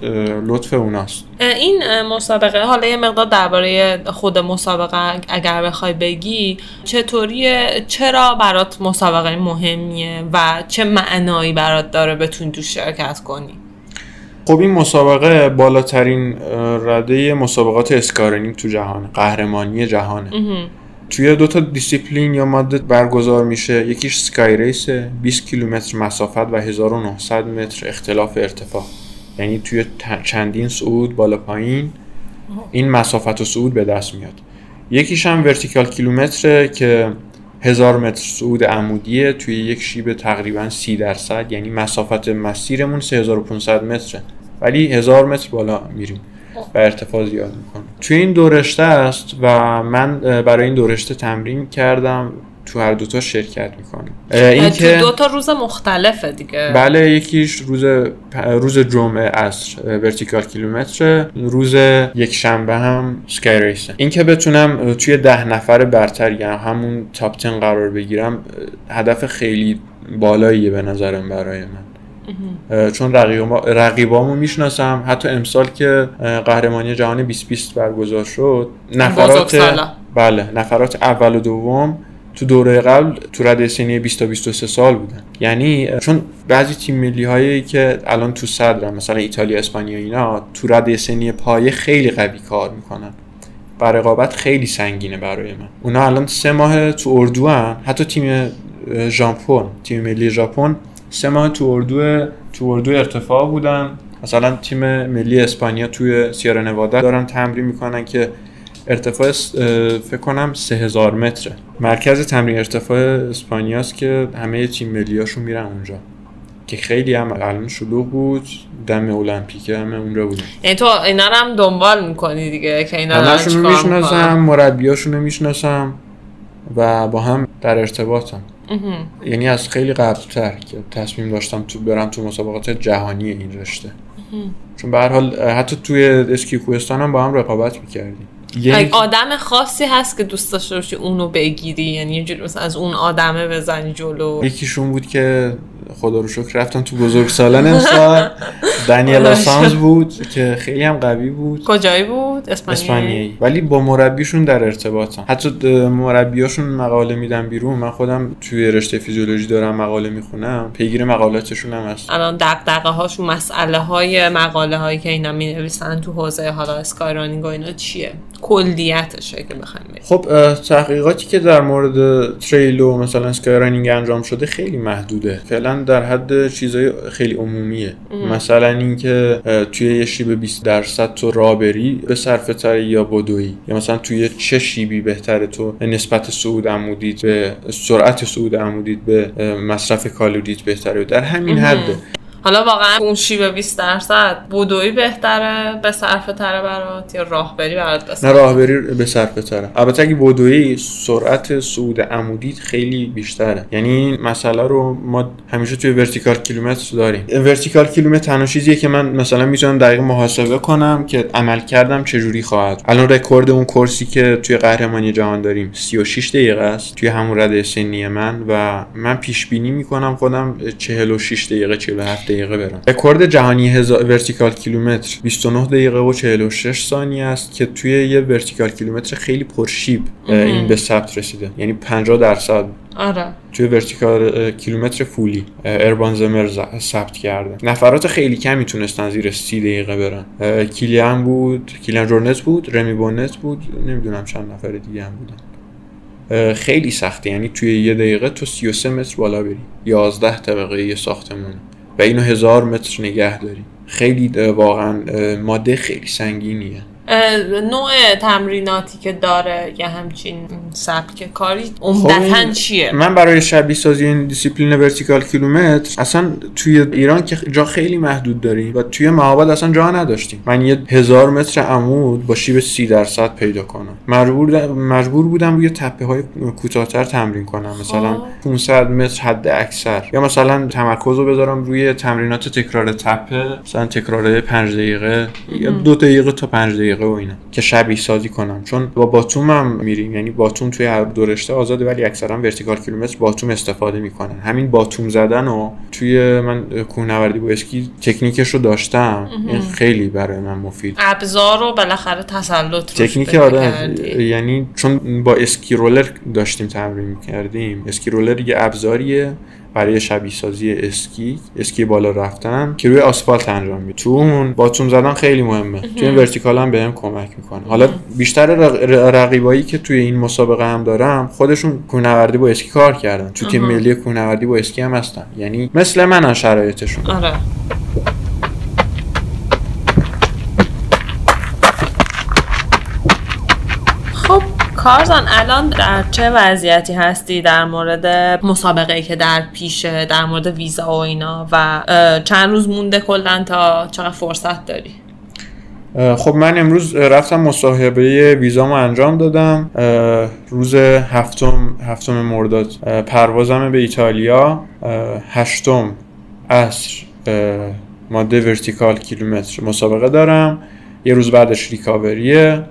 لطف اوناست. این مسابقه، حالا یه مقدار درباره خود مسابقه اگر بخوای بگی چطوریه، چرا برات مسابقه مهمیه و چه معنایی برات داره بتونی توش شرکت کنی؟ خب این مسابقه بالاترین رده مسابقات اسکارینگ تو جهانه، قهرمانی جهانه. توی دوتا دیسیپلین یا ماده برگزار میشه، یکیش سکای ریسه، 20 کیلومتر مسافت و 1900 متر اختلاف ارتفاع، یعنی توی چندین صعود بالا پایین این مسافت و صعود به دست میاد. یکیش هم ورتیکال کیلومتره که 1000 متر صعود عمودیه توی یک شیب تقریبا 30%، یعنی مسافت مسیرمون 3500 متره ولی 1000 متر بالا میریم و ارتفاع زیاد میکنه. توی این دورشته است و من برای این دورشته تمرین کردم، تو هر دوتا شرکت میکنم. این دوتا روز مختلفه دیگه. بله، یکیش روز جمعه عصر ورتیکال کیلومتره، روز یک شنبه هم سکای ریسه. این که بتونم توی 10 نفر برتر، یعنی همون تاپ 10 قرار بگیرم، هدف خیلی بالاییه به نظرم برای من. چون رقیبامو میشناسم. حتی امسال که قهرمانی جهانی 2020 برگزار شد، نفرات اول و دوم تو دوره قبل تو رده سنی 20 تا 23 سال بودن. یعنی چون بعضی تیم ملی هایی که الان تو صدرن، مثلا ایتالیا، اسپانیا، اینا تو رده سنی پایه خیلی قوی کار میکنن و رقابت خیلی سنگینه برای من. اونا الان 3 ماه تو اردو هن. حتی تیم ژاپن، تیم ملی ژاپن 3 ماه تو اردو ارتفاع بودن. مثلا تیم ملی اسپانیا توی سیارا نوادا دارن تمرین میکنن که ارتفاع فکر کنم 3000 متره. مرکز تمرین ارتفاع اسپانیاست که همه تیم ملیاشون میرن اونجا، که خیلی هم الان شلوغ بود، دم المپیک هم اونجا بود. یعنی تو اینا رو هم دنبال میکنی دیگه، که اینا رو چیکار میکنن؟ میشناسم، مربیاشون رو میشناسم و با هم در ارتباطم. یعنی از خیلی قبل‌تر که تصمیم داشتم تو برم تو مسابقات جهانی این رشته. چون به هر حال حتی توی اسکی کوهستان هم با هم رقابت می‌کردیم. یعنی آدم خاصی هست که دوست داشته باشی اونو بگیری، یعنی یه جوری مثلا از اون آدمه بزنی جلو؟ یکیشون بود که خدا رو شکر رفتم تو بزرگسالان امسال، دانیلا سانز بود که خیلی هم قوی بود. کجایی بود؟ اسپانیایی. ولی با مربیشون در ارتباطم، حتی مربیاشون مقاله میدم بیرون. من خودم توی رشته فیزیولوژی دارم مقاله میخونم، پیگیر مقالاتشون هم هست. الان دغدغه هاشون، مسئله های مقاله هایی که اینا مینویسن تو حوزه حالا اسکای رانینگ و اینا چیه؟ کلیتش اگه بخوایم بگیم. خب تحقیقاتی که در مورد تریل و مثلا اسکای رانینگ انجام شده خیلی محدوده، فعلا در حد چیزای خیلی عمومیه. مثلا اینکه توی یه شیب 20% تو راه بری به صرفه تری یا بدویی، یا مثلا توی چه شیبی بهتره تو نسبت صعود عمودیت به سرعت صعود عمودیت به مصرف کالوریت بهتره، در همین حده. حالا واقعا اون شیبه 20% بدویی بهتره به صرفه تره برات یا راهبری برات بسازه؟ نه، راهبری به صرفه تره. البته اگه بدویی سرعت صعود عمودیت خیلی بیشتره. یعنی مسئله رو ما همیشه توی ورتیکال کیلومتر داریم. ورتیکال کیلومتر تنها چیزیه که من مثلا میتونم دقیق محاسبه کنم که عمل کردم چجوری خواهد. الان رکورد اون کورسی که توی قهرمانی جهان داریم 36 دقیقه است توی همون رده سنی من، و من پیش بینی میکنم خودم 46 دقیقه 47 دقیقه برم. رکورد جهانی ورتیکال کیلومتر 29 دقیقه و 46 ثانیه است که توی یه ورتیکال کیلومتر خیلی پرشیب این به ثبت رسیده، یعنی 50%. آره، توی ورتیکال کیلومتر فولی اربان زمرز ثبت کرده. نفرات خیلی کمی تونستن زیر 30 دقیقه برن. کیلیان جورنت بود، رمی بونت بود، نمیدونم چند نفر دیگه هم بودن. خیلی سخته، یعنی توی یه دقیقه تو 33 متر بالا بری، 11 طبقه یه ساختمونه و اینو 1000 متر نگه داری. خیلی واقعا ماده خیلی سنگینیه. نوع تمریناتی که داره یا همچین سبک کاری عمدتاً چیه؟ من برای شبیه سازی این دیسیپلین ورتیکال کیلومتر اصلا توی ایران که جا خیلی محدود داریم و توی معابد اصلا جا نداشتیم، من یه 1000 متر عمود با شیب 30% پیدا کنم، مجبور بودم روی تپه های کوتاه‌تر تمرین کنم، مثلا 500 متر حد اکثر، یا مثلا تمرکز رو بذارم روی تمرینات تکرار تپه، مثلا تکرار 5 دقیقه یا 2 دقیقه تا 5 دقیقه موسیقی و اینا که شبیه سازی کنم، چون با باتومم میریم، یعنی باتوم توی هر دو رشته آزاده ولی اکثرا ورتیکال کیلومتر باتوم استفاده میکنن. همین باتوم زدن و توی من کوهنوردی با اسکی تکنیکش رو داشتم، این خیلی برای من مفید. ابزار رو بالاخره تسلط روش تکنیک آدم، یعنی چون با اسکی رولر داشتیم تمرین میکردیم. اسکی رولر یه ابزاریه برای شبیه سازی اسکی بالا رفتن که روی آسفالت انجام میده. تو اون باتوم زدن خیلی مهمه، تو این ورتیکال هم بهم کمک میکنه. حالا بیشتر رقیبایی که توی این مسابقه هم دارم خودشون کوهنوردی با اسکی کار کردن، تو تیم ملی کوهنوردی با اسکی هم هستن، یعنی مثل منن شرایطشون. آره. کارزان الان در چه وضعیتی هستی در مورد مسابقه‌ای که در پیشه، در مورد ویزا و اینا، و چند روز مونده کلاً تا چقدر فرصت داری؟ خب من امروز رفتم مصاحبه ویزامو انجام دادم. روز هفتم مرداد پروازم به ایتالیا، 8 عصر ماده ورتیکال کیلومتر مسابقه دارم، یه روز بعدش ریکاوریه.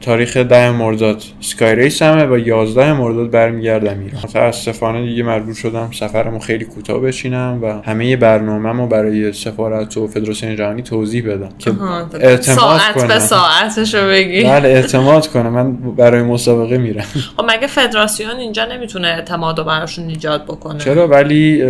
تاریخ 10 مرداد سکای ریس همه و 11 مرداد برمیگردم ایران. متاسفانه دیگه مجبور شدم سفرمو خیلی کوتاه بچینم و همه برنامه‌مو برای سفارت و فدراسیون جهانی توضیح بدم که ساعت به ساعتشو بگی. بله اعتماد کنه من برای مسابقه میرم. خب مگه فدراسیون اینجا نمیتونه اعتمادو براشون ایجاد بکنه؟ چرا، ولی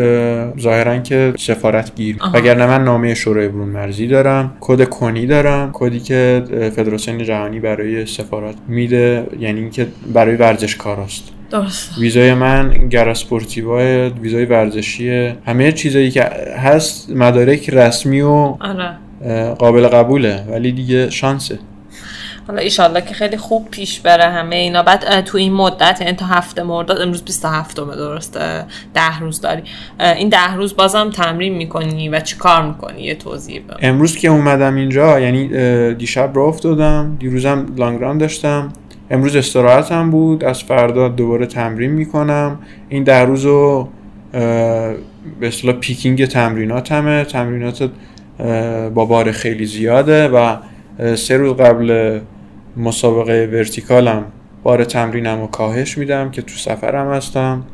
ظاهرا که سفارت گیر، وگرنه من نامه شورای برون مرزی دارم، کد کنی دارم، کدی که فدراسیون جهانی برای سفارت میده، یعنی اینکه برای ورزشکاراست. درست. ویزای من گراسپورتیوای، ویزای ورزشیه، همه چیزایی که هست مدارک رسمی و قابل قبوله، ولی دیگه شانسه. حالا ایشالله که خیلی خوب پیش بره همه اینا. بعد تو این مدت، یعنی تا 7 مرداد، امروز 27م، درسته 10 روز داری. این 10 روز بازم تمرین میکنی و چی کار میکنی؟ یه توضیح بده. امروز که اومدم اینجا، یعنی دیشب راه افتادم، دیروزم لانگ ران داشتم، امروز استراحتم بود، از فردا دوباره تمرین میکنم. این 10 روزو به اصطلاح پیکینگ تمریناتمه. تمرینات با بار خیلی زیاده و 3 روز قبل مسابقه ورتیکالم بار تمرینم رو کاهش میدم که تو سفرم هستم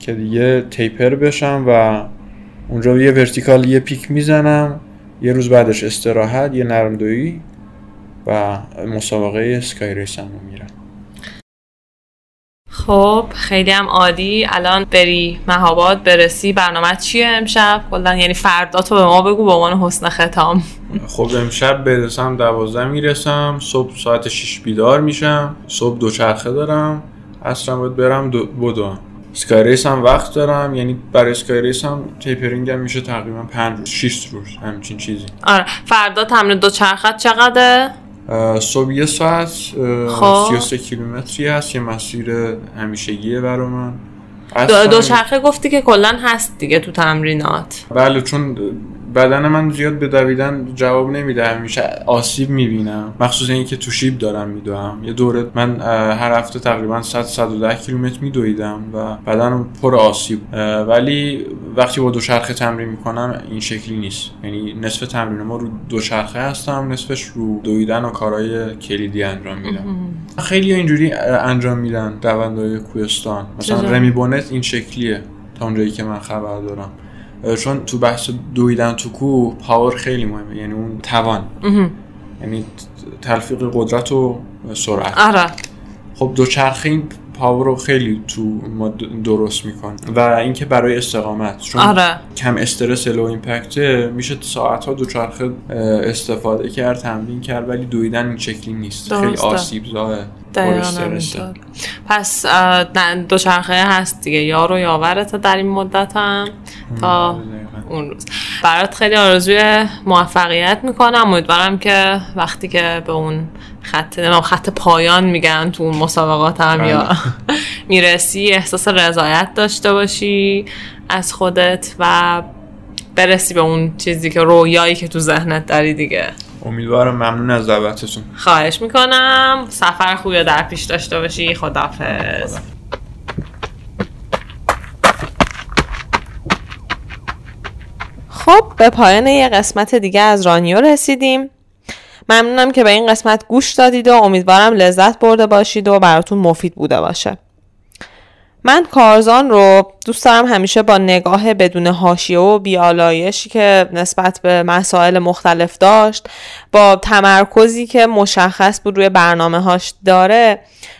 که دیگه تیپر بشم و اونجا یه ورتیکال یه پیک میزنم، یه روز بعدش استراحت، یه نرم‌دویی و مسابقه سکای ریس هم میرم. خب خیلی هم عادی. الان بری مهاباد برسی، برنامه چیه امشب کلا؟ یعنی فردا تو به ما بگو با من حسن ختام. خب امشب برسم 12 میرسم، صبح ساعت 6 بیدار میشم، صبح دوچرخه دارم، عصرم باید برم بدوم. سکای ریس هم وقت دارم، یعنی برای سکای ریس هم تیپرینگ هم میشه تقریبا 5 روز 6 روز همچین چیزی. آره. فردا تمرین دوچرخه چقدره؟ صبح 1 ساعت 33 کیلومتری هست، یه مسیر همیشگیه برای من. دوچرخه گفتی که کلن هست دیگه تو تمرینات؟ بله، چون بدن من زیاد به دویدن جواب نمیده، همیشه آسیب میبینم، مخصوصا اینکه تو شیب دارم میدوم. یه دوره من هر هفته تقریبا 110 کیلومتر میدویدم و بدنم پر آسیب، ولی وقتی با دوچرخه تمرین میکنم این شکلی نیست، یعنی نصف تمرین ما رو دوچرخه هستم، نصفش رو دویدن و کارهای کلیدی انجام میدم. خیلی اینجوری انجام میدن دوندهای کوهستان، مثلا رمی بونت این شکلیه تا اونجایی که من خبر دارم، چون تو بحث دویدن تو کوه پاور خیلی مهمه، یعنی اون توان، یعنی تلفیق قدرت و سرعت. آره. خب دوچرخه این پاور رو خیلی تو ما درست میکنه و اینکه برای استقامت، چون کم استرس لو ایمپکت میشه ساعت ها دوچرخه استفاده کرد، تمرین کرد، ولی دویدن این شکلی نیست. درسته. خیلی آسیب زایه. پس دوچرخه هست دیگه، یار و یاورت در این مدت هم تا اون روز. برات خیلی آرزوی موفقیت میکنم، امیدوارم که وقتی که به اون خط پایان میگن تو اون مسابقات هم یا میرسی احساس رضایت داشته باشی از خودت و برسی به اون چیزی که رویایی که تو ذهنت داری دیگه. امیدوارم. ممنون از دعوتتون. خواهش میکنم. سفر خوبی در پیش داشته باشی. خداحافظ. خب به پایان یه قسمت دیگه از رانیو رسیدیم. ممنونم که به این قسمت گوش دادید و امیدوارم لذت برده باشید و براتون مفید بوده باشه. من کارزان رو دوست دارم همیشه با نگاه بدون حاشیه و بیالایشی که نسبت به مسائل مختلف داشت، با تمرکزی که مشخص بود روی برنامه‌هاش داره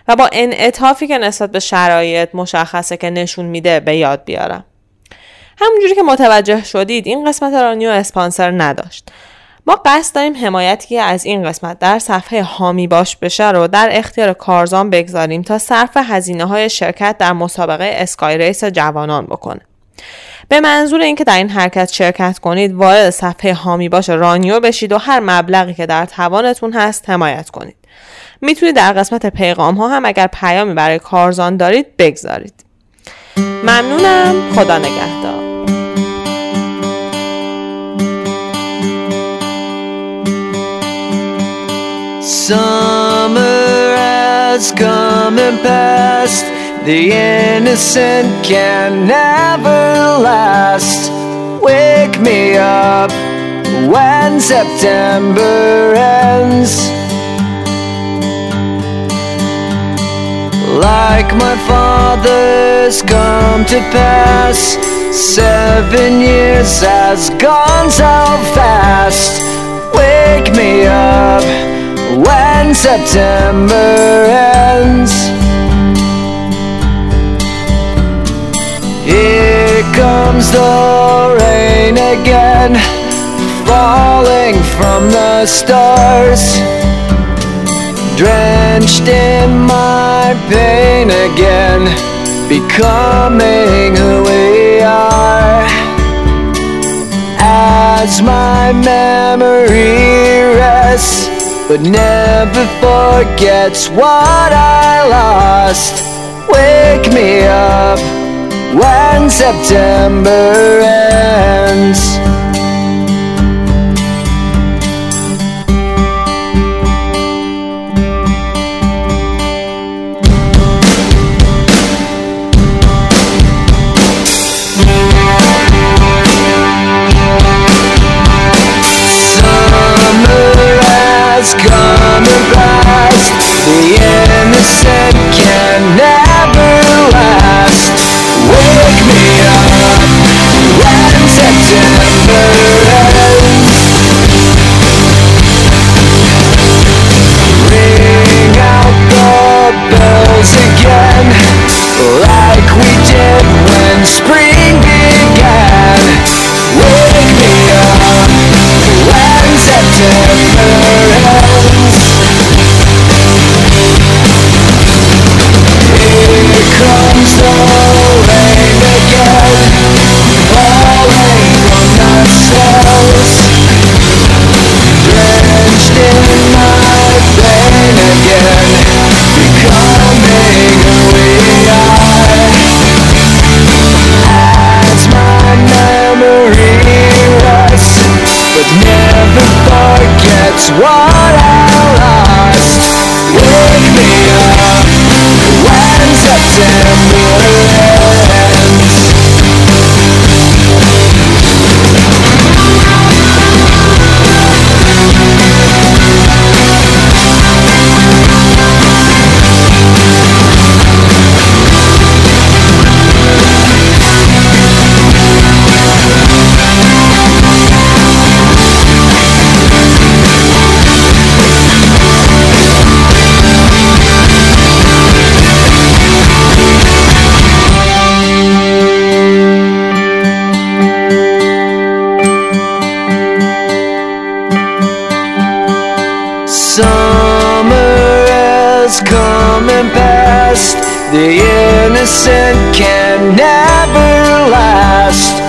و با انعطافی که نسبت به شرایط مشخصه که نشون میده به یاد بیارم. همونجوری که متوجه شدید این قسمت رانیو اسپانسر نداشت. ما قصد داریم حمایتی که از این قسمت در صفحه حامی باش بشه رو در اختیار کارزان بگذاریم تا صرف هزینه‌های شرکت در مسابقه اسکای ریس جوانان بکنه. به منظور اینکه در این حرکت شرکت کنید، وارد صفحه حامی باش رانیو بشید و هر مبلغی که در توانتون هست حمایت کنید. میتونید در قسمت پیغام‌ها هم اگر پیامی برای کارزان دارید بگذارید. ممنونم، خدا نگهدار. Summer has come and passed. The innocent can never last. Wake me up when September ends. Like my father's come to pass. 7 years has gone so fast. Wake me up when September ends. Here comes the rain again, falling from the stars, drenched in my pain again, becoming who we are. As my memory rests, but never forgets what I lost. Wake me up when September ends. Come and pass. The innocent can never last. Wake me up when September ends. Ring out the bells again, like we did when spring began. Wake me up when September ends. Comes the rain again, falling on ourselves, drenched in my pain again, becoming who we are. As my memory rests, but never forgets what I lost. Wake me up when September ends. The innocent can never last.